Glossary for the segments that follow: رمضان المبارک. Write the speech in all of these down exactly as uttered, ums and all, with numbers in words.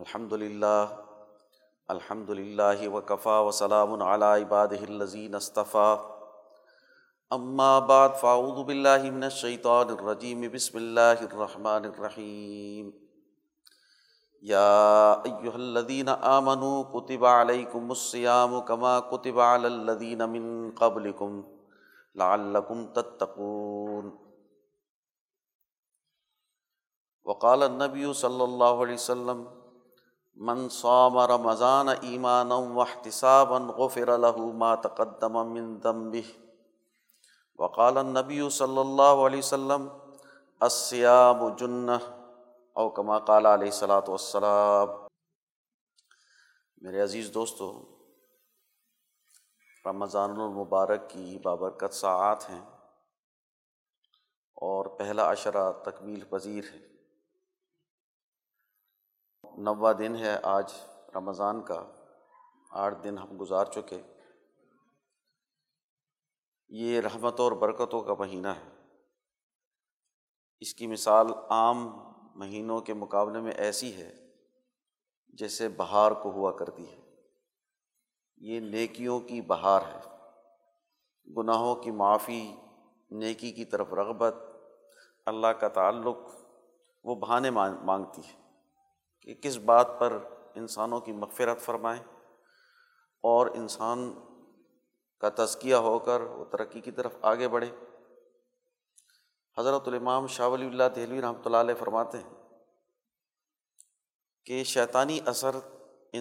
الحمدللہ الحمدللہ وکفا وسلام علی عبادہ الذین اصطفیٰ اما بعد فاعوذ باللہ من الشیطان الرجیم بسم اللہ الرحمن الرحیم یا ایہا الذین آمنوا کتب علیکم الصیام کما کتب علی الذین من قبلکم لعلکم تتقون۔ وقال النبی صلی اللہ علیہ وسلم من صام رمضان ایمانا واحتسابا غفر له ما تقدم من ذنبه۔ وقال النبی صلی اللہ علیہ وسلم الصیام جنہ او کما قال علیہ الصلاۃ والسلام۔ میرے عزیز دوستو، رمضان المبارک کی بابرکت ساعات ہیں اور پہلا عشرہ تکمیل پذیر ہے۔ نوواں دن ہے آج رمضان کا، آٹھ دن ہم گزار چکے۔ یہ رحمتوں اور برکتوں کا مہینہ ہے۔ اس کی مثال عام مہینوں کے مقابلے میں ایسی ہے جیسے بہار کو ہوا کرتی ہے۔ یہ نیکیوں کی بہار ہے، گناہوں کی معافی، نیکی کی طرف رغبت، اللہ کا تعلق، وہ بہانے مانگتی ہے کہ کس بات پر انسانوں کی مغفرت فرمائیں اور انسان کا تزکیہ ہو کر وہ ترقی کی طرف آگے بڑھے۔ حضرت الامام شاہ ولی اللہ دہلوی رحمۃ اللہ علیہ فرماتے ہیں کہ شیطانی اثر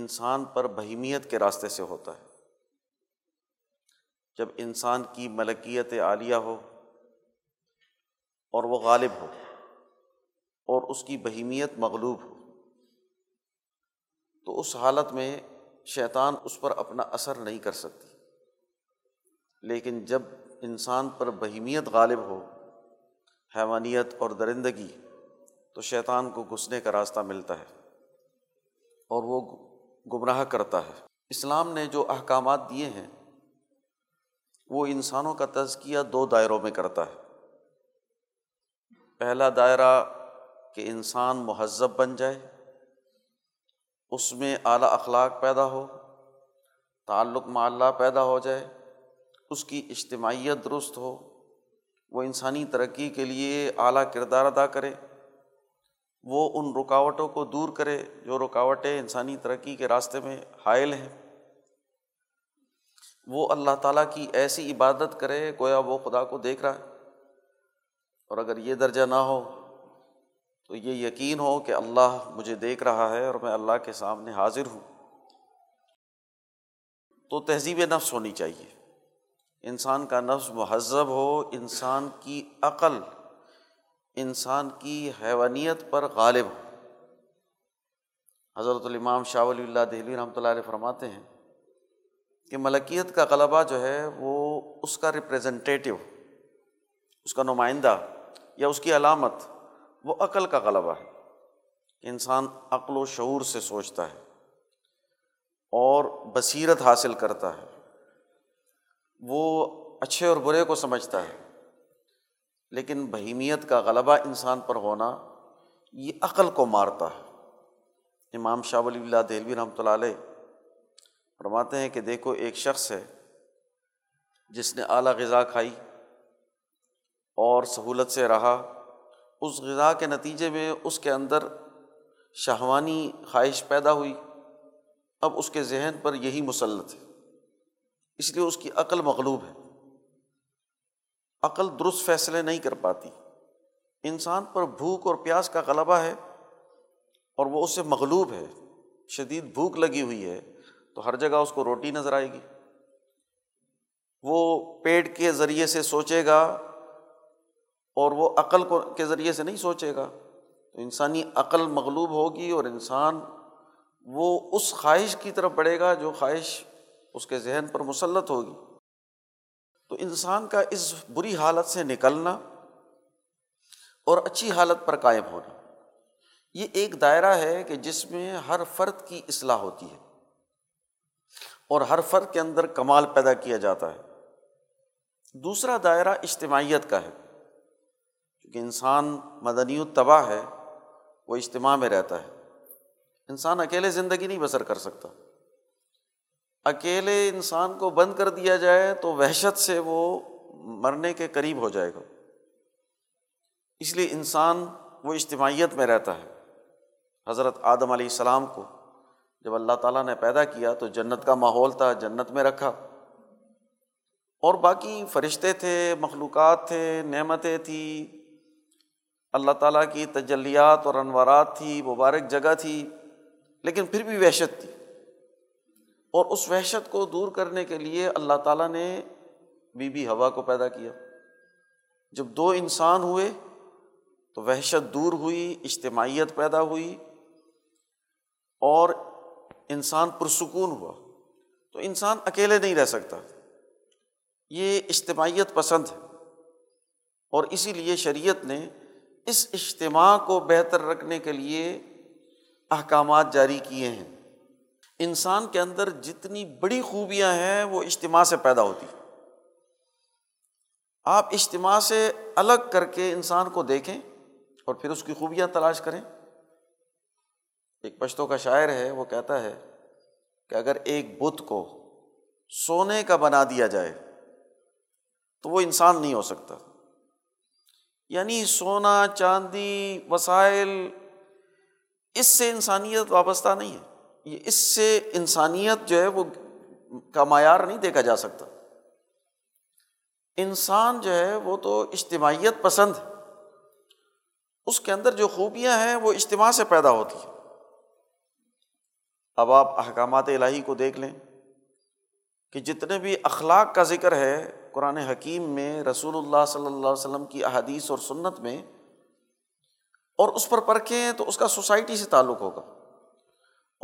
انسان پر بہیمیت کے راستے سے ہوتا ہے۔ جب انسان کی ملکیت عالیہ ہو اور وہ غالب ہو اور اس کی بہیمیت مغلوب ہو تو اس حالت میں شیطان اس پر اپنا اثر نہیں کر سکتی، لیکن جب انسان پر بہیمیت غالب ہو، حیوانیت اور درندگی، تو شیطان کو گھسنے کا راستہ ملتا ہے اور وہ گمراہ کرتا ہے۔ اسلام نے جو احکامات دیے ہیں وہ انسانوں کا تزکیہ دو دائروں میں کرتا ہے۔ پہلا دائرہ کہ انسان مہذب بن جائے، اس میں اعلیٰ اخلاق پیدا ہو، تعلق مع اللہ پیدا ہو جائے، اس کی اجتماعیت درست ہو، وہ انسانی ترقی کے لیے اعلیٰ کردار ادا کرے، وہ ان رکاوٹوں کو دور کرے جو رکاوٹیں انسانی ترقی کے راستے میں حائل ہیں، وہ اللہ تعالیٰ کی ایسی عبادت کرے گویا وہ خدا کو دیکھ رہا ہے، اور اگر یہ درجہ نہ ہو تو یہ یقین ہو کہ اللہ مجھے دیکھ رہا ہے اور میں اللہ کے سامنے حاضر ہوں۔ تو تہذیب نفس ہونی چاہیے، انسان کا نفس مہذب ہو، انسان کی عقل انسان کی حیوانیت پر غالب ہو۔ حضرت الامام شاہ ولی اللہ دہلوی رحمۃ اللہ علیہ فرماتے ہیں کہ ملکیت کا غلبہ جو ہے وہ اس کا ریپریزنٹیٹیو، اس کا نمائندہ یا اس کی علامت وہ عقل کا غلبہ ہے کہ انسان عقل و شعور سے سوچتا ہے اور بصیرت حاصل کرتا ہے، وہ اچھے اور برے کو سمجھتا ہے۔ لیکن بہیمیت کا غلبہ انسان پر ہونا یہ عقل کو مارتا ہے۔ امام شاہ ولی اللہ دہلوی رحمۃ اللہ علیہ فرماتے ہیں کہ دیکھو، ایک شخص ہے جس نے اعلیٰ غذا کھائی اور سہولت سے رہا، اس غذا کے نتیجے میں اس کے اندر شہوانی خواہش پیدا ہوئی، اب اس کے ذہن پر یہی مسلط ہے، اس لیے اس کی عقل مغلوب ہے، عقل درست فیصلے نہیں کر پاتی۔ انسان پر بھوک اور پیاس کا غلبہ ہے اور وہ اس سے مغلوب ہے، شدید بھوک لگی ہوئی ہے تو ہر جگہ اس کو روٹی نظر آئے گی، وہ پیٹ کے ذریعے سے سوچے گا اور وہ عقل کو کے ذریعے سے نہیں سوچے گا، تو انسانی عقل مغلوب ہوگی اور انسان وہ اس خواہش کی طرف بڑھے گا جو خواہش اس کے ذہن پر مسلط ہوگی۔ تو انسان کا اس بری حالت سے نکلنا اور اچھی حالت پر قائم ہونا، یہ ایک دائرہ ہے کہ جس میں ہر فرد کی اصلاح ہوتی ہے اور ہر فرد کے اندر کمال پیدا کیا جاتا ہے۔ دوسرا دائرہ اجتماعیت کا ہے، کیونکہ انسان مدنی الطبع ہے، وہ اجتماع میں رہتا ہے، انسان اکیلے زندگی نہیں بسر کر سکتا۔ اکیلے انسان کو بند کر دیا جائے تو وحشت سے وہ مرنے کے قریب ہو جائے گا، اس لیے انسان وہ اجتماعیت میں رہتا ہے۔ حضرت آدم علیہ السلام کو جب اللہ تعالیٰ نے پیدا کیا تو جنت کا ماحول تھا، جنت میں رکھا، اور باقی فرشتے تھے، مخلوقات تھے، نعمتیں تھیں، اللہ تعالیٰ کی تجلیات اور انوارات تھی، مبارک جگہ تھی، لیکن پھر بھی وحشت تھی، اور اس وحشت کو دور کرنے کے لیے اللہ تعالیٰ نے بی بی ہوا کو پیدا کیا۔ جب دو انسان ہوئے تو وحشت دور ہوئی، اجتماعیت پیدا ہوئی اور انسان پرسکون ہوا۔ تو انسان اکیلے نہیں رہ سکتا، یہ اجتماعیت پسند ہے، اور اسی لیے شریعت نے اس اجتماع کو بہتر رکھنے کے لیے احکامات جاری کیے ہیں۔ انسان کے اندر جتنی بڑی خوبیاں ہیں وہ اجتماع سے پیدا ہوتی ہیں۔ آپ اجتماع سے الگ کر کے انسان کو دیکھیں اور پھر اس کی خوبیاں تلاش کریں۔ ایک پشتو کا شاعر ہے، وہ کہتا ہے کہ اگر ایک بت کو سونے کا بنا دیا جائے تو وہ انسان نہیں ہو سکتا۔ یعنی سونا، چاندی، وسائل، اس سے انسانیت وابستہ نہیں ہے، یہ اس سے انسانیت جو ہے وہ کا معیار نہیں دیکھا جا سکتا۔ انسان جو ہے وہ تو اجتماعیت پسند ہے، اس کے اندر جو خوبیاں ہیں وہ اجتماع سے پیدا ہوتی ہیں۔ اب آپ احکامات الہی کو دیکھ لیں کہ جتنے بھی اخلاق کا ذکر ہے قرآن حکیم میں، رسول اللہ صلی اللہ علیہ وسلم کی احادیث اور سنت میں، اور اس پر پرکھیں تو اس کا سوسائٹی سے تعلق ہوگا،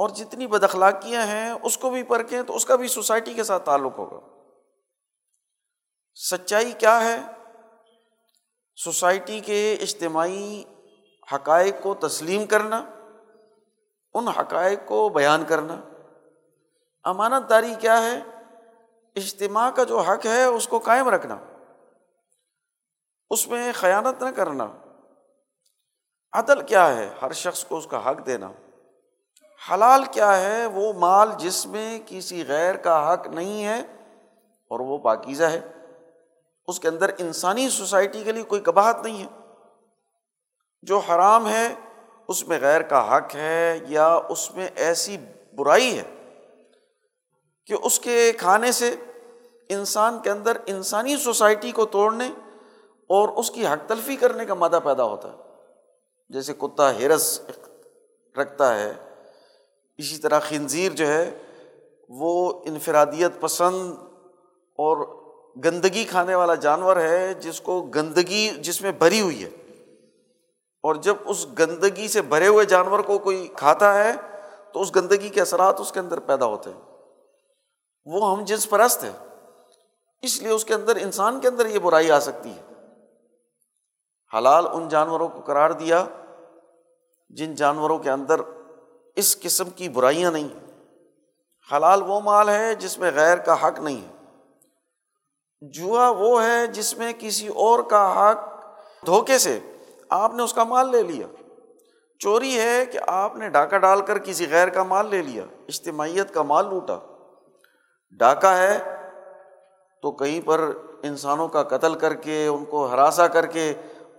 اور جتنی بد اخلاقیاں ہیں اس کو بھی پرکھیں تو اس کا بھی سوسائٹی کے ساتھ تعلق ہوگا۔ سچائی کیا ہے؟ سوسائٹی کے اجتماعی حقائق کو تسلیم کرنا، ان حقائق کو بیان کرنا۔ امانت داری کیا ہے؟ اجتماع کا جو حق ہے اس کو قائم رکھنا، اس میں خیانت نہ کرنا۔ عدل کیا ہے؟ ہر شخص کو اس کا حق دینا۔ حلال کیا ہے؟ وہ مال جس میں کسی غیر کا حق نہیں ہے اور وہ پاکیزہ ہے، اس کے اندر انسانی سوسائٹی کے لیے کوئی قباحت نہیں ہے۔ جو حرام ہے اس میں غیر کا حق ہے، یا اس میں ایسی برائی ہے کہ اس کے کھانے سے انسان کے اندر انسانی سوسائٹی کو توڑنے اور اس کی حق تلفی کرنے کا مادہ پیدا ہوتا ہے۔ جیسے کتا ہرس رکھتا ہے، اسی طرح خنزیر جو ہے وہ انفرادیت پسند اور گندگی کھانے والا جانور ہے، جس کو گندگی جس میں بھری ہوئی ہے، اور جب اس گندگی سے بھرے ہوئے جانور کو کوئی کھاتا ہے تو اس گندگی کے اثرات اس کے اندر پیدا ہوتے ہیں۔ وہ ہم جنس پرست ہے، اس لیے اس کے اندر انسان کے اندر یہ برائی آ سکتی ہے۔ حلال ان جانوروں کو قرار دیا جن جانوروں کے اندر اس قسم کی برائیاں نہیں ہیں۔ حلال وہ مال ہے جس میں غیر کا حق نہیں ہے۔ جوا وہ ہے جس میں کسی اور کا حق، دھوکے سے آپ نے اس کا مال لے لیا۔ چوری ہے کہ آپ نے ڈاکہ ڈال کر کسی غیر کا مال لے لیا، اجتماعیت کا مال لوٹا۔ ڈاکہ ہے تو کہیں پر انسانوں کا قتل کر کے، ان کو ہراساں کر کے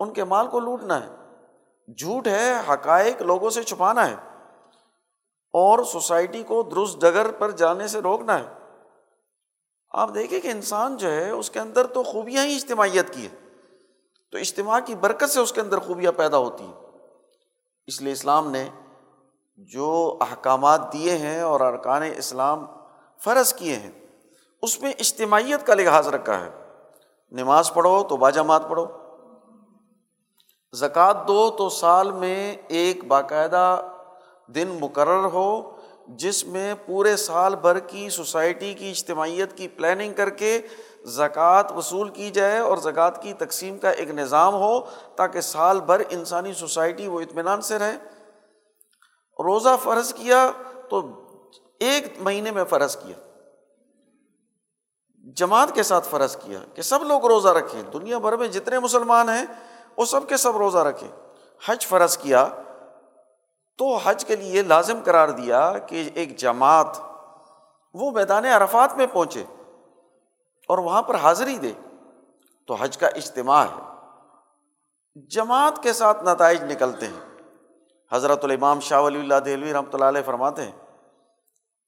ان کے مال کو لوٹنا ہے۔ جھوٹ ہے حقائق لوگوں سے چھپانا ہے اور سوسائٹی کو درست ڈگر پر جانے سے روکنا ہے۔ آپ دیکھیں کہ انسان جو ہے اس کے اندر تو خوبیاں ہی اجتماعیت کی ہے، تو اجتماع کی برکت سے اس کے اندر خوبیاں پیدا ہوتی ہیں۔ اس لیے اسلام نے جو احکامات دیے ہیں اور ارکان اسلام فرض کیے ہیں، اس میں اجتماعیت کا لحاظ رکھا ہے۔ نماز پڑھو تو باجماعت پڑھو، زکوٰۃ دو تو سال میں ایک باقاعدہ دن مقرر ہو جس میں پورے سال بھر کی سوسائٹی کی اجتماعیت کی پلاننگ کر کے زکوٰۃ وصول کی جائے، اور زکوٰۃ کی تقسیم کا ایک نظام ہو تاکہ سال بھر انسانی سوسائٹی وہ اطمینان سے رہے۔ روزہ فرض کیا تو ایک مہینے میں فرض کیا، جماعت کے ساتھ فرض کیا کہ سب لوگ روزہ رکھیں، دنیا بھر میں جتنے مسلمان ہیں وہ سب کے سب روزہ رکھیں۔ حج فرض کیا تو حج کے لیے لازم قرار دیا کہ ایک جماعت وہ میدان عرفات میں پہنچے اور وہاں پر حاضری دے، تو حج کا اجتماع ہے، جماعت کے ساتھ نتائج نکلتے ہیں۔ حضرت الامام شاہ ولی اللہ دہلوی رحمۃ اللہ علیہ فرماتے ہیں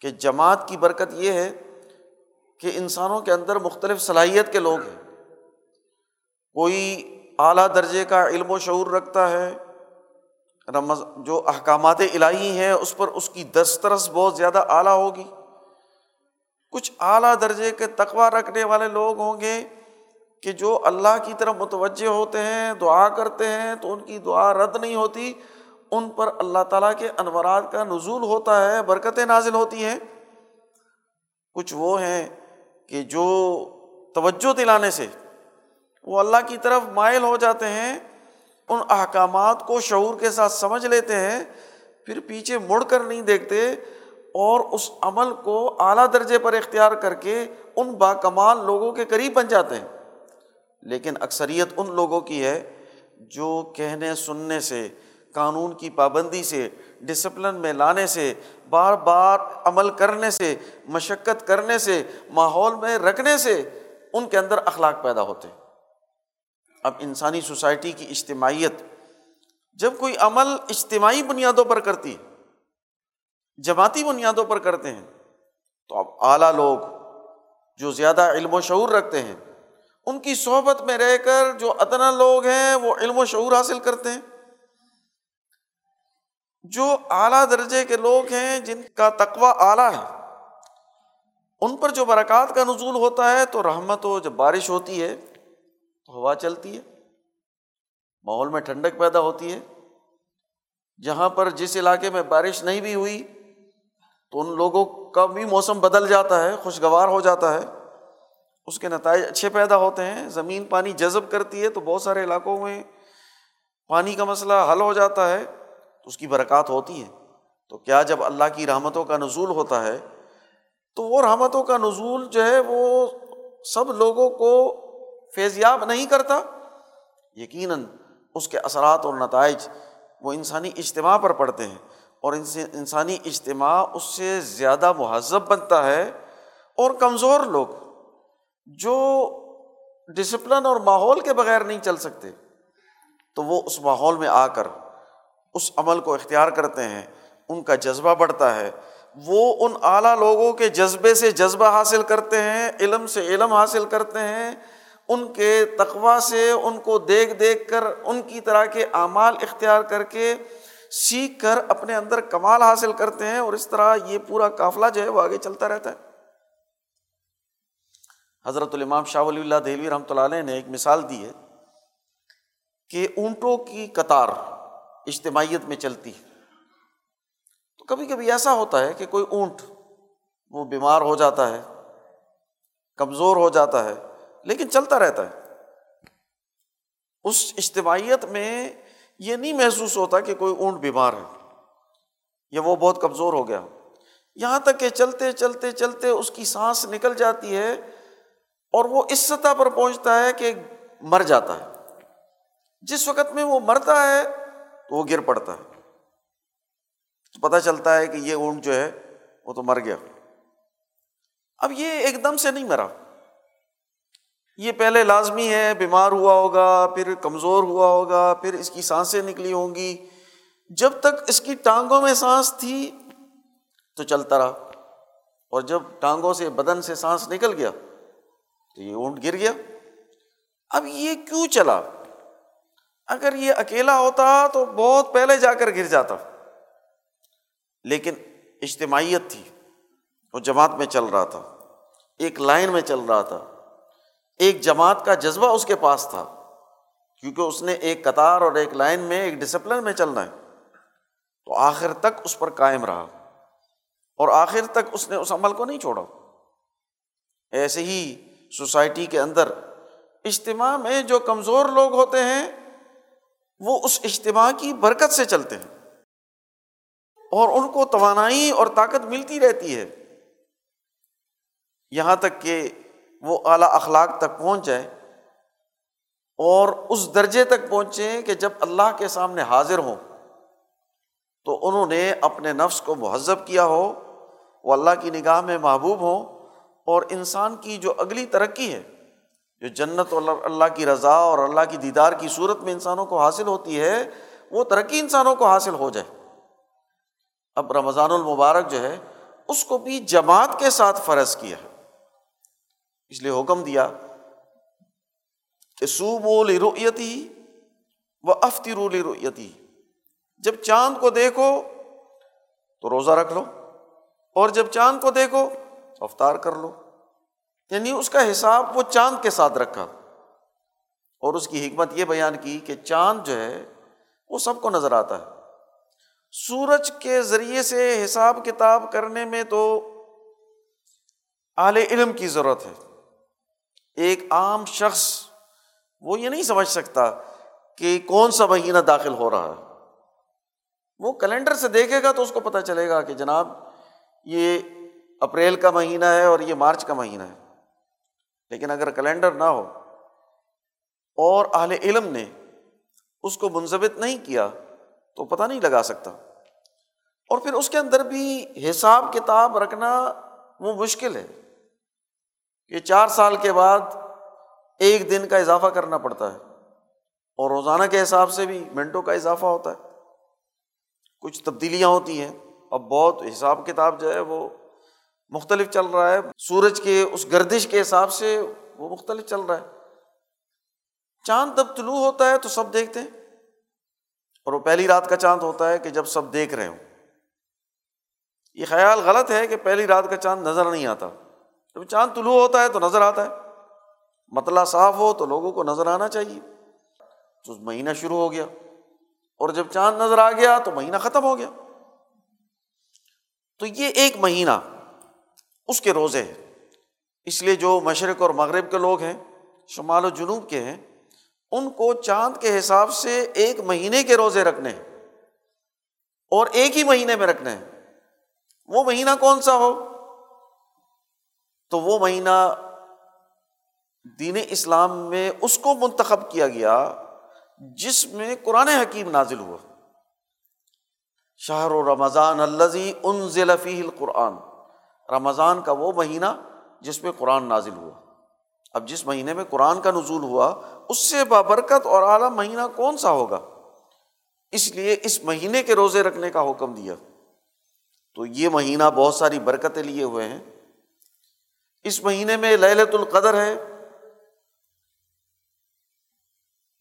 کہ جماعت کی برکت یہ ہے کہ انسانوں کے اندر مختلف صلاحیت کے لوگ ہیں، کوئی اعلیٰ درجے کا علم و شعور رکھتا ہے، رمض جو احکامات الہی ہیں اس پر اس کی دسترس بہت زیادہ اعلیٰ ہوگی، کچھ اعلیٰ درجے کے تقویٰ رکھنے والے لوگ ہوں گے کہ جو اللہ کی طرف متوجہ ہوتے ہیں، دعا کرتے ہیں تو ان کی دعا رد نہیں ہوتی، ان پر اللہ تعالیٰ کے انوارات کا نزول ہوتا ہے، برکتیں نازل ہوتی ہیں۔ کچھ وہ ہیں کہ جو توجہ دلانے سے وہ اللہ کی طرف مائل ہو جاتے ہیں، ان احکامات کو شعور کے ساتھ سمجھ لیتے ہیں، پھر پیچھے مڑ کر نہیں دیکھتے اور اس عمل کو اعلیٰ درجے پر اختیار کر کے ان باکمال لوگوں کے قریب بن جاتے ہیں۔ لیکن اکثریت ان لوگوں کی ہے جو کہنے سننے سے، قانون کی پابندی سے، ڈسپلن میں لانے سے، بار بار عمل کرنے سے، مشقت کرنے سے، ماحول میں رکھنے سے ان کے اندر اخلاق پیدا ہوتے ہیں۔ اب انسانی سوسائٹی کی اجتماعیت، جب کوئی عمل اجتماعی بنیادوں پر کرتی، جماعتی بنیادوں پر کرتے ہیں، تو اب اعلیٰ لوگ جو زیادہ علم و شعور رکھتے ہیں ان کی صحبت میں رہ کر جو ادنا لوگ ہیں وہ علم و شعور حاصل کرتے ہیں، جو اعلیٰ درجے کے لوگ ہیں جن کا تقویٰ اعلیٰ ہے ان پر جو برکات کا نزول ہوتا ہے، تو رحمت ہو، جب بارش ہوتی ہے تو ہوا چلتی ہے، ماحول میں ٹھنڈک پیدا ہوتی ہے۔ جہاں پر جس علاقے میں بارش نہیں بھی ہوئی تو ان لوگوں کا بھی موسم بدل جاتا ہے، خوشگوار ہو جاتا ہے، اس کے نتائج اچھے پیدا ہوتے ہیں، زمین پانی جذب کرتی ہے تو بہت سارے علاقوں میں پانی کا مسئلہ حل ہو جاتا ہے، اس کی برکات ہوتی ہیں۔ تو کیا جب اللہ کی رحمتوں کا نزول ہوتا ہے تو وہ رحمتوں کا نزول جو ہے وہ سب لوگوں کو فیضیاب نہیں کرتا؟ یقیناً اس کے اثرات اور نتائج وہ انسانی اجتماع پر پڑتے ہیں، اور انسانی اجتماع اس سے زیادہ مہذب بنتا ہے، اور کمزور لوگ جو ڈسپلن اور ماحول کے بغیر نہیں چل سکتے تو وہ اس ماحول میں آ کر اس عمل کو اختیار کرتے ہیں، ان کا جذبہ بڑھتا ہے، وہ ان اعلیٰ لوگوں کے جذبے سے جذبہ حاصل کرتے ہیں، علم سے علم حاصل کرتے ہیں، ان کے تقویٰ سے، ان کو دیکھ دیکھ کر ان کی طرح کے اعمال اختیار کر کے سیکھ کر اپنے اندر کمال حاصل کرتے ہیں، اور اس طرح یہ پورا قافلہ جو ہے وہ آگے چلتا رہتا ہے۔ حضرت الامام شاہ ولی اللہ دہلوی رحمۃ اللہ علیہ نے ایک مثال دی ہے کہ اونٹوں کی قطار اجتماعیت میں چلتی ہے، تو کبھی کبھی ایسا ہوتا ہے کہ کوئی اونٹ وہ بیمار ہو جاتا ہے، کمزور ہو جاتا ہے، لیکن چلتا رہتا ہے۔ اس اجتماعیت میں یہ نہیں محسوس ہوتا کہ کوئی اونٹ بیمار ہے یا وہ بہت کمزور ہو گیا، یہاں تک کہ چلتے چلتے چلتے اس کی سانس نکل جاتی ہے اور وہ اس سطح پر پہنچتا ہے کہ مر جاتا ہے، جس وقت میں وہ مرتا ہے تو وہ گر پڑتا ہے، تو پتہ چلتا ہے کہ یہ اونٹ جو ہے وہ تو مر گیا۔ اب یہ ایک دم سے نہیں مرا، یہ پہلے لازمی ہے بیمار ہوا ہوگا، پھر کمزور ہوا ہوگا، پھر اس کی سانسیں نکلی ہوں گی، جب تک اس کی ٹانگوں میں سانس تھی تو چلتا رہا، اور جب ٹانگوں سے بدن سے سانس نکل گیا تو یہ اونٹ گر گیا۔ اب یہ کیوں چلا؟ اگر یہ اکیلا ہوتا تو بہت پہلے جا کر گر جاتا، لیکن اجتماعیت تھی، وہ جماعت میں چل رہا تھا، ایک لائن میں چل رہا تھا، ایک جماعت کا جذبہ اس کے پاس تھا، کیونکہ اس نے ایک قطار اور ایک لائن میں، ایک ڈسپلن میں چلنا ہے، تو آخر تک اس پر قائم رہا اور آخر تک اس نے اس عمل کو نہیں چھوڑا۔ ایسے ہی سوسائٹی کے اندر اجتماع میں جو کمزور لوگ ہوتے ہیں وہ اس اجتماع کی برکت سے چلتے ہیں اور ان کو توانائی اور طاقت ملتی رہتی ہے، یہاں تک کہ وہ اعلیٰ اخلاق تک پہنچ جائیں اور اس درجے تک پہنچیں کہ جب اللہ کے سامنے حاضر ہوں تو انہوں نے اپنے نفس کو مہذب کیا ہو، وہ اللہ کی نگاہ میں محبوب ہوں، اور انسان کی جو اگلی ترقی ہے، جو جنت اور اللہ کی رضا اور اللہ کی دیدار کی صورت میں انسانوں کو حاصل ہوتی ہے، وہ ترقی انسانوں کو حاصل ہو جائے۔ اب رمضان المبارک جو ہے اس کو بھی جماعت کے ساتھ فرض کیا ہے، اس لیے حکم دیا کہ صوموا لرؤیتہ وافطروا لرؤیتہ، جب چاند کو دیکھو تو روزہ رکھ لو اور جب چاند کو دیکھو افطار کر لو، یعنی اس کا حساب وہ چاند کے ساتھ رکھا۔ اور اس کی حکمت یہ بیان کی کہ چاند جو ہے وہ سب کو نظر آتا ہے، سورج کے ذریعے سے حساب کتاب کرنے میں تو اہل علم کی ضرورت ہے۔ ایک عام شخص وہ یہ نہیں سمجھ سکتا کہ کون سا مہینہ داخل ہو رہا ہے، وہ کیلنڈر سے دیکھے گا تو اس کو پتہ چلے گا کہ جناب یہ اپریل کا مہینہ ہے اور یہ مارچ کا مہینہ ہے، لیکن اگر کیلنڈر نہ ہو اور اہل علم نے اس کو منضبط نہیں کیا تو پتہ نہیں لگا سکتا، اور پھر اس کے اندر بھی حساب کتاب رکھنا وہ مشکل ہے کہ چار سال کے بعد ایک دن کا اضافہ کرنا پڑتا ہے، اور روزانہ کے حساب سے بھی منٹوں کا اضافہ ہوتا ہے، کچھ تبدیلیاں ہوتی ہیں۔ اب بہت حساب کتاب جو ہے وہ مختلف چل رہا ہے، سورج کے اس گردش کے حساب سے وہ مختلف چل رہا ہے۔ چاند جب طلوع ہوتا ہے تو سب دیکھتے ہیں، اور وہ پہلی رات کا چاند ہوتا ہے کہ جب سب دیکھ رہے ہوں۔ یہ خیال غلط ہے کہ پہلی رات کا چاند نظر نہیں آتا، جب چاند طلوع ہوتا ہے تو نظر آتا ہے، مطلع صاف ہو تو لوگوں کو نظر آنا چاہیے۔ تو مہینہ شروع ہو گیا، اور جب چاند نظر آ گیا تو مہینہ ختم ہو گیا۔ تو یہ ایک مہینہ اس کے روزے ہیں، اس لیے جو مشرق اور مغرب کے لوگ ہیں، شمال و جنوب کے ہیں، ان کو چاند کے حساب سے ایک مہینے کے روزے رکھنے ہیں اور ایک ہی مہینے میں رکھنے ہیں۔ وہ مہینہ کون سا ہو تو وہ مہینہ دین اسلام میں اس کو منتخب کیا گیا جس میں قرآن حکیم نازل ہوا۔ شہر رمضان الذی انزل فیہ القرآن، رمضان کا وہ مہینہ جس میں قرآن نازل ہوا۔ اب جس مہینے میں قرآن کا نزول ہوا اس سے بابرکت اور اعلیٰ مہینہ کون سا ہوگا، اس لیے اس مہینے کے روزے رکھنے کا حکم دیا۔ تو یہ مہینہ بہت ساری برکتیں لیے ہوئے ہیں۔ اس مہینے میں لیلۃ القدر ہے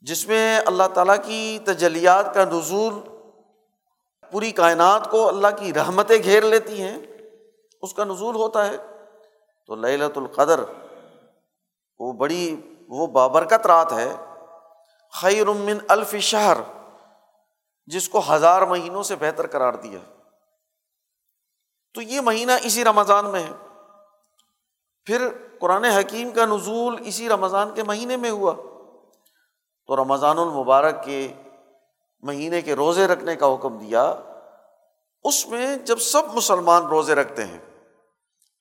جس میں اللہ تعالیٰ کی تجلیات کا نزول، پوری کائنات کو اللہ کی رحمتیں گھیر لیتی ہیں، اس کا نزول ہوتا ہے۔ تو لیلۃ القدر وہ بڑی وہ بابرکت رات ہے، خیر من الف شہر، جس کو ہزار مہینوں سے بہتر قرار دیا۔ تو یہ مہینہ اسی رمضان میں ہے، پھر قرآن حکیم کا نزول اسی رمضان کے مہینے میں ہوا۔ تو رمضان المبارک کے مہینے کے روزے رکھنے کا حکم دیا، اس میں جب سب مسلمان روزے رکھتے ہیں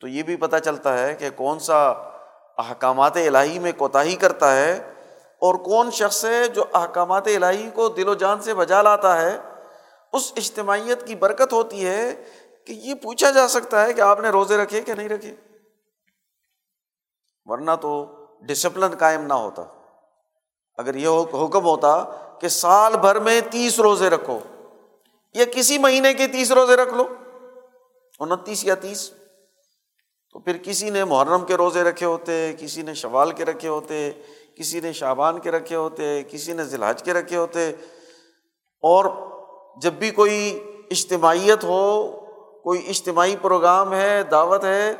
تو یہ بھی پتہ چلتا ہے کہ کون سا احکامات الہی میں کوتاہی کرتا ہے اور کون شخص ہے جو احکامات الہی کو دل و جان سے بجا لاتا ہے۔ اس اجتماعیت کی برکت ہوتی ہے کہ یہ پوچھا جا سکتا ہے کہ آپ نے روزے رکھے کہ نہیں رکھے، ورنہ تو ڈسپلن قائم نہ ہوتا۔ اگر یہ حکم ہوتا کہ سال بھر میں تیس روزے رکھو یا کسی مہینے کے تیس روزے رکھ لو، انتیس یا تیس، تو پھر کسی نے محرم کے روزے رکھے ہوتے، کسی نے شوال کے رکھے ہوتے، کسی نے شعبان کے رکھے ہوتے، کسی نے ذی الحج کے رکھے ہوتے۔ اور جب بھی کوئی اجتماعیت ہو، کوئی اجتماعی پروگرام ہے، دعوت ہے،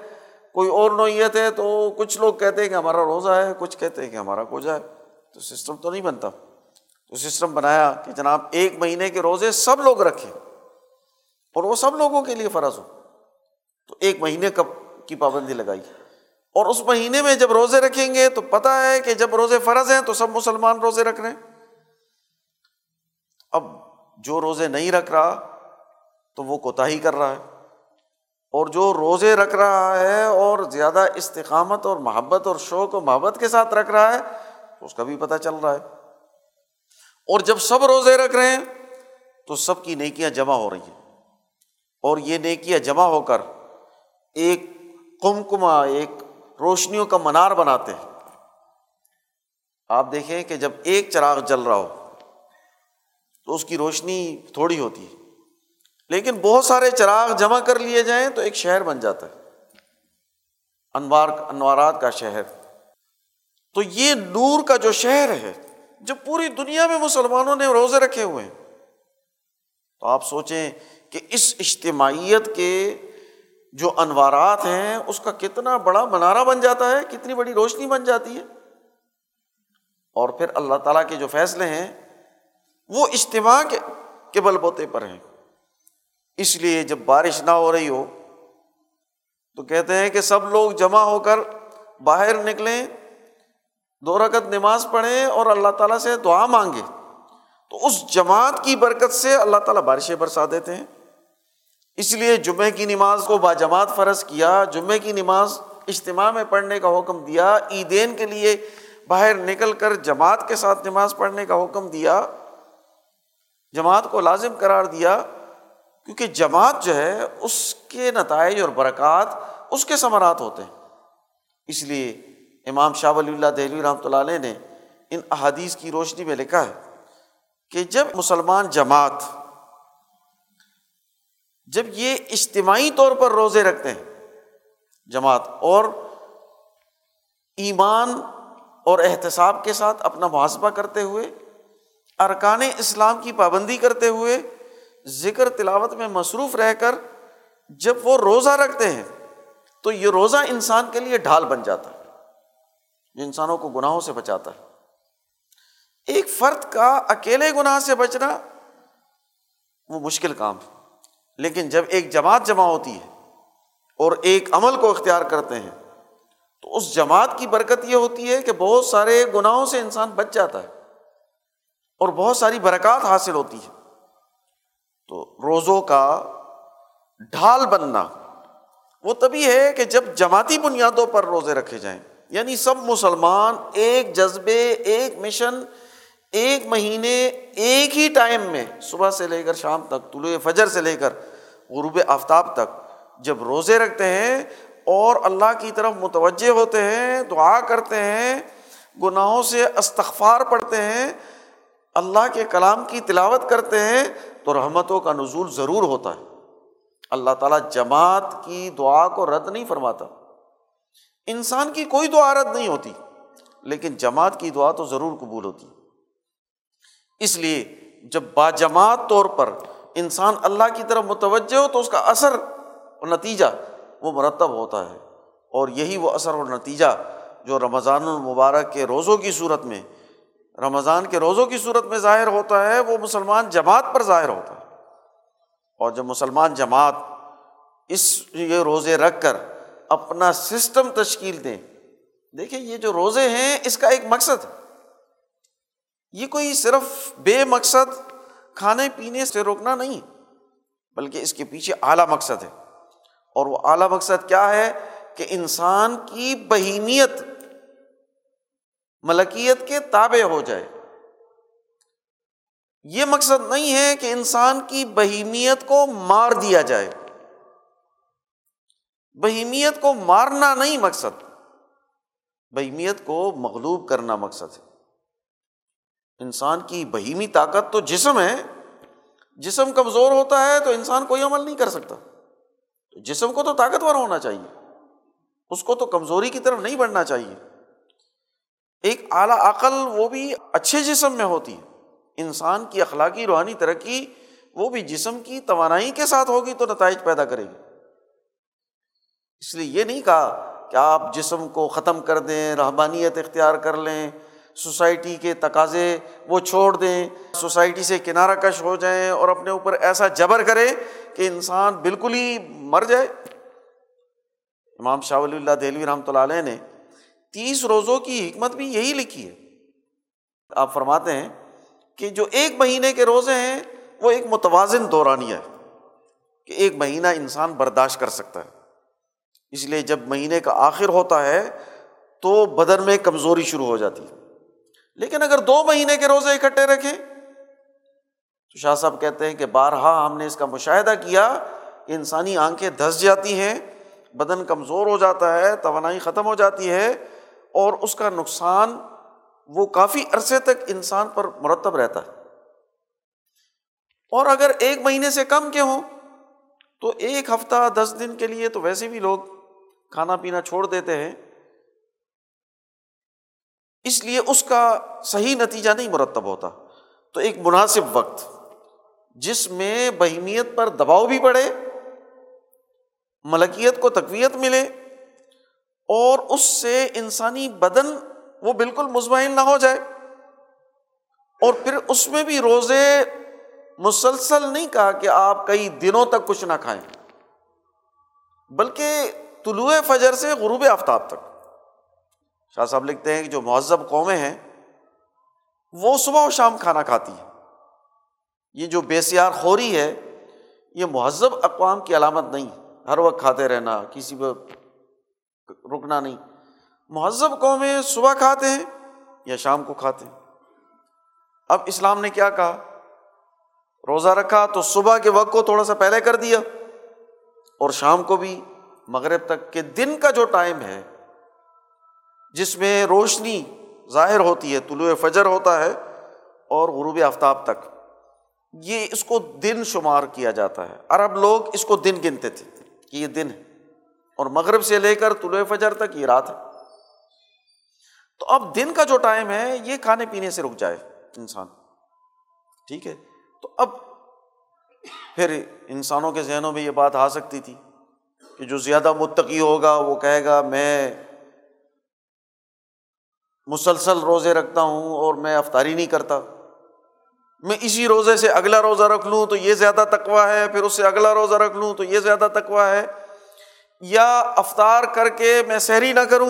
کوئی اور نوعیت ہے، تو کچھ لوگ کہتے ہیں کہ ہمارا روزہ ہے، کچھ کہتے ہیں کہ ہمارا کوزہ ہے، تو سسٹم تو نہیں بنتا۔ تو سسٹم بنایا کہ جناب ایک مہینے کے روزے سب لوگ رکھیں اور وہ سب لوگوں کے لیے فرض ہو، تو ایک مہینے کا کی پابندی لگائی۔ اور اس مہینے میں جب روزے رکھیں گے تو پتہ ہے کہ جب روزے فرض ہیں تو سب مسلمان روزے رکھ رہے ہیں۔ اب جو روزے نہیں رکھ رہا تو وہ کوتاہی کر رہا ہے، اور جو روزے رکھ رہا ہے اور زیادہ استقامت اور محبت اور شوق و محبت کے ساتھ رکھ رہا ہے تو اس کا بھی پتہ چل رہا ہے۔ اور جب سب روزے رکھ رہے ہیں تو سب کی نیکیاں جمع ہو رہی ہیں، اور یہ نیکیاں جمع ہو کر ایک قمقمہ، ایک روشنیوں کا منار بناتے ہیں۔ آپ دیکھیں کہ جب ایک چراغ جل رہا ہو تو اس کی روشنی تھوڑی ہوتی ہے، لیکن بہت سارے چراغ جمع کر لیے جائیں تو ایک شہر بن جاتا ہے، انوار انوارات کا شہر۔ تو یہ نور کا جو شہر ہے، جو پوری دنیا میں مسلمانوں نے روزے رکھے ہوئے ہیں، تو آپ سوچیں کہ اس اجتماعیت کے جو انوارات ہیں اس کا کتنا بڑا منارہ بن جاتا ہے، کتنی بڑی روشنی بن جاتی ہے۔ اور پھر اللہ تعالیٰ کے جو فیصلے ہیں وہ اجتماع کے بل بوتے پر ہیں۔ اس لیے جب بارش نہ ہو رہی ہو تو کہتے ہیں کہ سب لوگ جمع ہو کر باہر نکلیں، دو رکعت نماز پڑھیں اور اللہ تعالیٰ سے دعا مانگیں، تو اس جماعت کی برکت سے اللہ تعالیٰ بارشیں برسا دیتے ہیں۔ اس لیے جمعہ کی نماز کو باجماعت فرض کیا، جمعہ کی نماز اجتماع میں پڑھنے کا حکم دیا، عیدین کے لیے باہر نکل کر جماعت کے ساتھ نماز پڑھنے کا حکم دیا، جماعت کو لازم قرار دیا، کیونکہ جماعت جو ہے اس کے نتائج اور برکات اس کے ثمرات ہوتے ہیں۔ اس لیے امام شاہ ولی اللہ دہلوی رحمۃ اللہ علیہ نے ان احادیث کی روشنی میں لکھا ہے کہ جب مسلمان جماعت، جب یہ اجتماعی طور پر روزے رکھتے ہیں جماعت، اور ایمان اور احتساب کے ساتھ اپنا محاسبہ کرتے ہوئے، ارکان اسلام کی پابندی کرتے ہوئے، ذکر تلاوت میں مصروف رہ کر جب وہ روزہ رکھتے ہیں تو یہ روزہ انسان کے لیے ڈھال بن جاتا ہے جو انسانوں کو گناہوں سے بچاتا ہے۔ ایک فرد کا اکیلے گناہ سے بچنا وہ مشکل کام ہے، لیکن جب ایک جماعت جمع ہوتی ہے اور ایک عمل کو اختیار کرتے ہیں تو اس جماعت کی برکت یہ ہوتی ہے کہ بہت سارے گناہوں سے انسان بچ جاتا ہے اور بہت ساری برکات حاصل ہوتی ہے۔ تو روزوں کا ڈھال بننا وہ تبھی ہے کہ جب جماعتی بنیادوں پر روزے رکھے جائیں، یعنی سب مسلمان ایک جذبے، ایک مشن، ایک مہینے، ایک ہی ٹائم میں، صبح سے لے کر شام تک، طلوع فجر سے لے کر غروب آفتاب تک جب روزے رکھتے ہیں اور اللہ کی طرف متوجہ ہوتے ہیں، دعا کرتے ہیں، گناہوں سے استغفار پڑھتے ہیں، اللہ کے کلام کی تلاوت کرتے ہیں، تو رحمتوں کا نزول ضرور ہوتا ہے۔ اللہ تعالیٰ جماعت کی دعا کو رد نہیں فرماتا، انسان کی کوئی دعا رد نہیں ہوتی، لیکن جماعت کی دعا تو ضرور قبول ہوتی ہے۔ اس لیے جب باجماعت طور پر انسان اللہ کی طرف متوجہ ہو تو اس کا اثر اور نتیجہ وہ مرتب ہوتا ہے، اور یہی وہ اثر اور نتیجہ جو رمضان المبارک کے روزوں کی صورت میں، رمضان کے روزوں کی صورت میں ظاہر ہوتا ہے، وہ مسلمان جماعت پر ظاہر ہوتا ہے۔ اور جب مسلمان جماعت اس یہ روزے رکھ کر اپنا سسٹم تشکیل دیں، دیکھیں یہ جو روزے ہیں اس کا ایک مقصد ہے، یہ کوئی صرف بے مقصد کھانے پینے سے روکنا نہیں، بلکہ اس کے پیچھے اعلیٰ مقصد ہے، اور وہ اعلیٰ مقصد کیا ہے کہ انسان کی بہیمیت ملکیت کے تابع ہو جائے۔ یہ مقصد نہیں ہے کہ انسان کی بہیمیت کو مار دیا جائے، بہیمیت کو مارنا نہیں مقصد، بہیمیت کو مغلوب کرنا مقصد ہے۔ انسان کی بہیمی طاقت تو جسم ہے، جسم کمزور ہوتا ہے تو انسان کوئی عمل نہیں کر سکتا، تو جسم کو تو طاقتور ہونا چاہیے، اس کو تو کمزوری کی طرف نہیں بڑھنا چاہیے۔ ایک اعلیٰ عقل وہ بھی اچھے جسم میں ہوتی ہے، انسان کی اخلاقی روحانی ترقی وہ بھی جسم کی توانائی کے ساتھ ہوگی تو نتائج پیدا کرے گی۔ اس لیے یہ نہیں کہا کہ آپ جسم کو ختم کر دیں، رہبانیت اختیار کر لیں، سوسائٹی کے تقاضے وہ چھوڑ دیں، سوسائٹی سے کنارہ کش ہو جائیں اور اپنے اوپر ایسا جبر کریں کہ انسان بالکل ہی مر جائے۔ امام شاہ ولی اللہ دہلوی رحمۃ اللہ علیہ نے تیس روزوں کی حکمت بھی یہی لکھی ہے۔ آپ فرماتے ہیں کہ جو ایک مہینے کے روزے ہیں وہ ایک متوازن دورانیہ ہے کہ ایک مہینہ انسان برداشت کر سکتا ہے۔ اس لیے جب مہینے کا آخر ہوتا ہے تو بدن میں کمزوری شروع ہو جاتی ہے، لیکن اگر دو مہینے کے روزے اکٹھے رکھیں تو شاہ صاحب کہتے ہیں کہ بارہا ہم نے اس کا مشاہدہ کیا کہ انسانی آنکھیں دھس جاتی ہیں، بدن کمزور ہو جاتا ہے، توانائی ختم ہو جاتی ہے، اور اس کا نقصان وہ کافی عرصے تک انسان پر مرتب رہتا ہے، اور اگر ایک مہینے سے کم کے ہوں تو ایک ہفتہ دس دن کے لیے تو ویسے بھی لوگ کھانا پینا چھوڑ دیتے ہیں، اس لیے اس کا صحیح نتیجہ نہیں مرتب ہوتا۔ تو ایک مناسب وقت جس میں بہیمیت پر دباؤ بھی پڑے، ملکیت کو تقویت ملے، اور اس سے انسانی بدن وہ بالکل مضمحل نہ ہو جائے، اور پھر اس میں بھی روزے مسلسل نہیں کہا کہ آپ کئی دنوں تک کچھ نہ کھائیں، بلکہ طلوع فجر سے غروب آفتاب تک۔ شاہ صاحب لکھتے ہیں کہ جو مہذب قومیں ہیں وہ صبح و شام کھانا کھاتی ہیں، یہ جو بے سیار خوری ہے یہ مہذب اقوام کی علامت نہیں، ہر وقت کھاتے رہنا، کسی پہ رکنا نہیں۔ مہذب قومیں صبح کھاتے ہیں یا شام کو کھاتے ہیں۔ اب اسلام نے کیا کہا، روزہ رکھا تو صبح کے وقت کو تھوڑا سا پہلے کر دیا، اور شام کو بھی مغرب تک کے دن کا جو ٹائم ہے جس میں روشنی ظاہر ہوتی ہے، طلوع فجر ہوتا ہے اور غروب آفتاب تک، یہ اس کو دن شمار کیا جاتا ہے۔ عرب لوگ اس کو دن گنتے تھے کہ یہ دن ہے، اور مغرب سے لے کر طلوع فجر تک یہ رات ہے۔ تو اب دن کا جو ٹائم ہے یہ کھانے پینے سے رک جائے انسان، ٹھیک ہے؟ تو اب پھر انسانوں کے ذہنوں میں یہ بات آ سکتی تھی کہ جو زیادہ متقی ہوگا وہ کہے گا میں مسلسل روزے رکھتا ہوں اور میں افطاری نہیں کرتا، میں اسی روزے سے اگلا روزہ رکھ لوں تو یہ زیادہ تقویٰ ہے، پھر اس سے اگلا روزہ رکھ لوں تو یہ زیادہ تقویٰ ہے، یا افطار کر کے میں سحری نہ کروں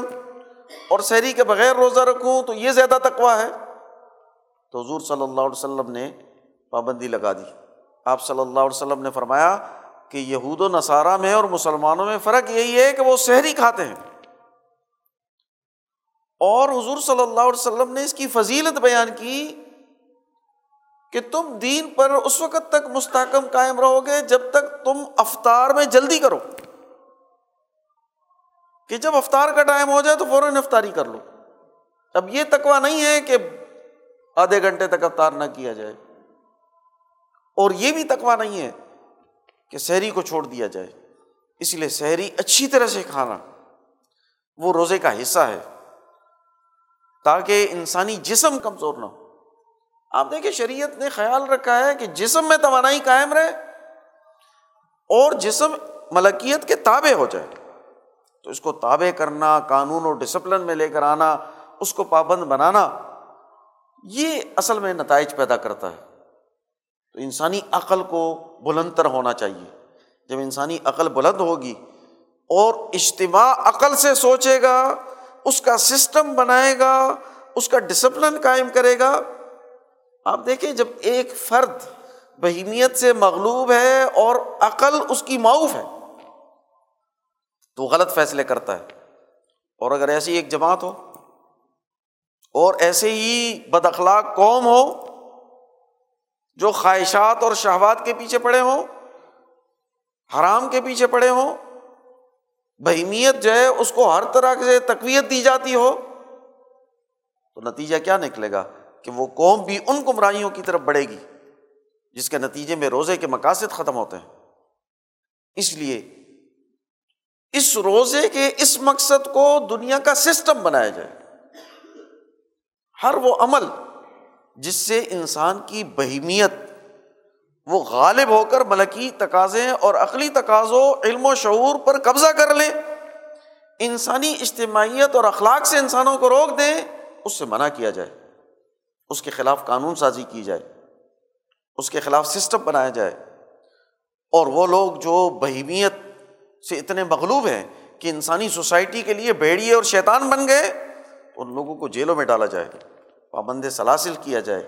اور سحری کے بغیر روزہ رکھوں تو یہ زیادہ تقویٰ ہے۔ تو حضور صلی اللہ علیہ وسلم نے پابندی لگا دی۔ آپ صلی اللہ علیہ وسلم نے فرمایا کہ یہود و نصارہ میں اور مسلمانوں میں فرق یہی ہے کہ وہ سحری کھاتے ہیں، اور حضور صلی اللہ علیہ وسلم نے اس کی فضیلت بیان کی کہ تم دین پر اس وقت تک مستحکم قائم رہو گے جب تک تم افطار میں جلدی کرو، کہ جب افطار کا ٹائم ہو جائے تو فوراً افطاری کر لو۔ اب یہ تقویٰ نہیں ہے کہ آدھے گھنٹے تک افطار نہ کیا جائے، اور یہ بھی تقویٰ نہیں ہے کہ سحری کو چھوڑ دیا جائے۔ اس لیے سحری اچھی طرح سے کھانا وہ روزے کا حصہ ہے تاکہ انسانی جسم کمزور نہ ہو۔ آپ دیکھیں شریعت نے خیال رکھا ہے کہ جسم میں توانائی قائم رہے اور جسم ملکیت کے تابع ہو جائے، تو اس کو تابع کرنا، قانون اور ڈسپلن میں لے کر آنا، اس کو پابند بنانا، یہ اصل میں نتائج پیدا کرتا ہے۔ تو انسانی عقل کو بلند تر ہونا چاہیے، جب انسانی عقل بلند ہوگی اور اجتماع عقل سے سوچے گا، اس کا سسٹم بنائے گا، اس کا ڈسپلن قائم کرے گا۔ آپ دیکھیں جب ایک فرد بہیمیت سے مغلوب ہے اور عقل اس کی معاف ہے تو غلط فیصلے کرتا ہے، اور اگر ایسی ایک جماعت ہو اور ایسے ہی بد اخلاق قوم ہو جو خواہشات اور شہوات کے پیچھے پڑے ہوں، حرام کے پیچھے پڑے ہوں، بہیمیت جو ہے اس کو ہر طرح سے تقویت دی جاتی ہو، تو نتیجہ کیا نکلے گا کہ وہ قوم بھی ان گمراہیوں کی طرف بڑھے گی جس کے نتیجے میں روزے کے مقاصد ختم ہوتے ہیں۔ اس لیے اس روزے کے اس مقصد کو دنیا کا سسٹم بنایا جائے، ہر وہ عمل جس سے انسان کی بہیمیت وہ غالب ہو کر ملکی تقاضے اور عقلی تقاضوں، علم و شعور پر قبضہ کر لے، انسانی اجتماعیت اور اخلاق سے انسانوں کو روک دے، اس سے منع کیا جائے، اس کے خلاف قانون سازی کی جائے، اس کے خلاف سسٹم بنایا جائے۔ اور وہ لوگ جو بہیمیت سے اتنے مغلوب ہیں کہ انسانی سوسائٹی کے لیے بھیڑیے اور شیطان بن گئے، ان لوگوں کو جیلوں میں ڈالا جائے، پابند سلاسل کیا جائے،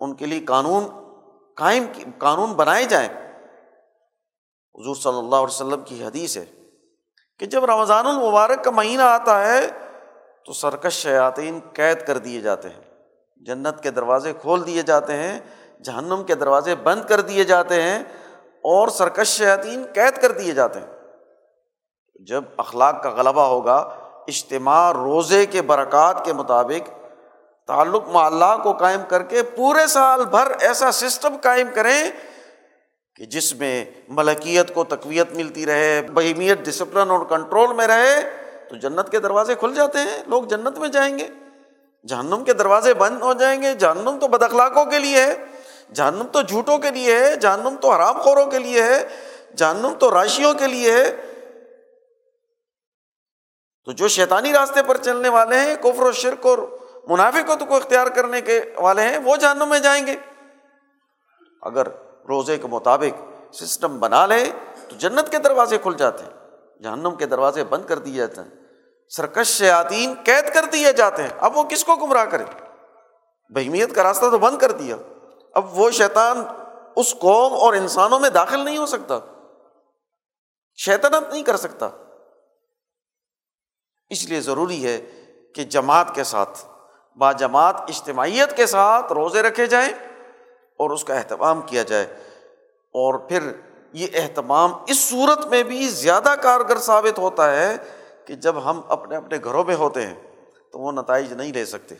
ان کے لیے قانون قائم قانون بنائے جائیں۔ حضور صلی اللہ علیہ وسلم کی حدیث ہے کہ جب رمضان المبارک کا مہینہ آتا ہے تو سرکش شیاطین قید کر دیے جاتے ہیں، جنت کے دروازے کھول دیے جاتے ہیں جہنم کے دروازے بند کر دیے جاتے ہیں اور سرکش شیاطین قید کر دیے جاتے ہیں. جب اخلاق کا غلبہ ہوگا، اجتماع روزے کے برکات کے مطابق تعلق مع اللہ کو قائم کر کے پورے سال بھر ایسا سسٹم قائم کریں کہ جس میں ملکیت کو تقویت ملتی رہے، بہیمیت ڈسپلن اور کنٹرول میں رہے، تو جنت کے دروازے کھل جاتے ہیں، لوگ جنت میں جائیں گے. جہنم کے دروازے بند ہو جائیں گے. جہنم تو بد اخلاقوں کے لیے ہے، جہنم تو جھوٹوں کے لیے ہے، جہنم تو حرام خوروں کے لیے ہے، جہنم تو راشیوں کے لیے ہے. تو جو شیطانی راستے پر چلنے والے ہیں، کفر و شرک اور منافقت کو اختیار کرنے کے والے ہیں، وہ جہنم میں جائیں گے. اگر روزے کے مطابق سسٹم بنا لیں تو جنت کے دروازے کھل جاتے ہیں، جہنم کے دروازے بند کر دیے جاتے ہیں، سرکش شیاطین قید کر دیے جاتے ہیں. اب وہ کس کو گمراہ کرے؟ بہیمیت کا راستہ تو بند کر دیا، اب وہ شیطان اس قوم اور انسانوں میں داخل نہیں ہو سکتا، شیطنت نہیں کر سکتا. اس لیے ضروری ہے کہ جماعت کے ساتھ، با جماعت اجتماعیت کے ساتھ روزے رکھے جائیں اور اس کا اہتمام کیا جائے. اور پھر یہ اہتمام اس صورت میں بھی زیادہ کارگر ثابت ہوتا ہے کہ جب ہم اپنے اپنے گھروں میں ہوتے ہیں تو وہ نتائج نہیں لے سکتے.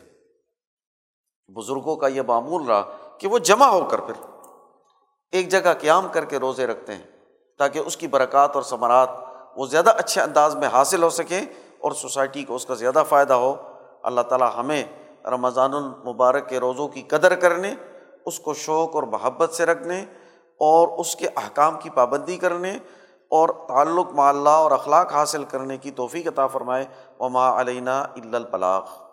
بزرگوں کا یہ معمول رہا کہ وہ جمع ہو کر پھر ایک جگہ قیام کر کے روزے رکھتے ہیں تاکہ اس کی برکات اور ثمرات وہ زیادہ اچھے انداز میں حاصل ہو سکیں اور سوسائٹی کو اس کا زیادہ فائدہ ہو. اللہ تعالیٰ ہمیں رمضان المبارک کے روزوں کی قدر کرنے، اس کو شوق اور محبت سے رکھنے اور اس کے احکام کی پابندی کرنے اور تعلق مع اللہ اور اخلاق حاصل کرنے کی توفیق عطا فرمائے. وما علینا الا البلاغ.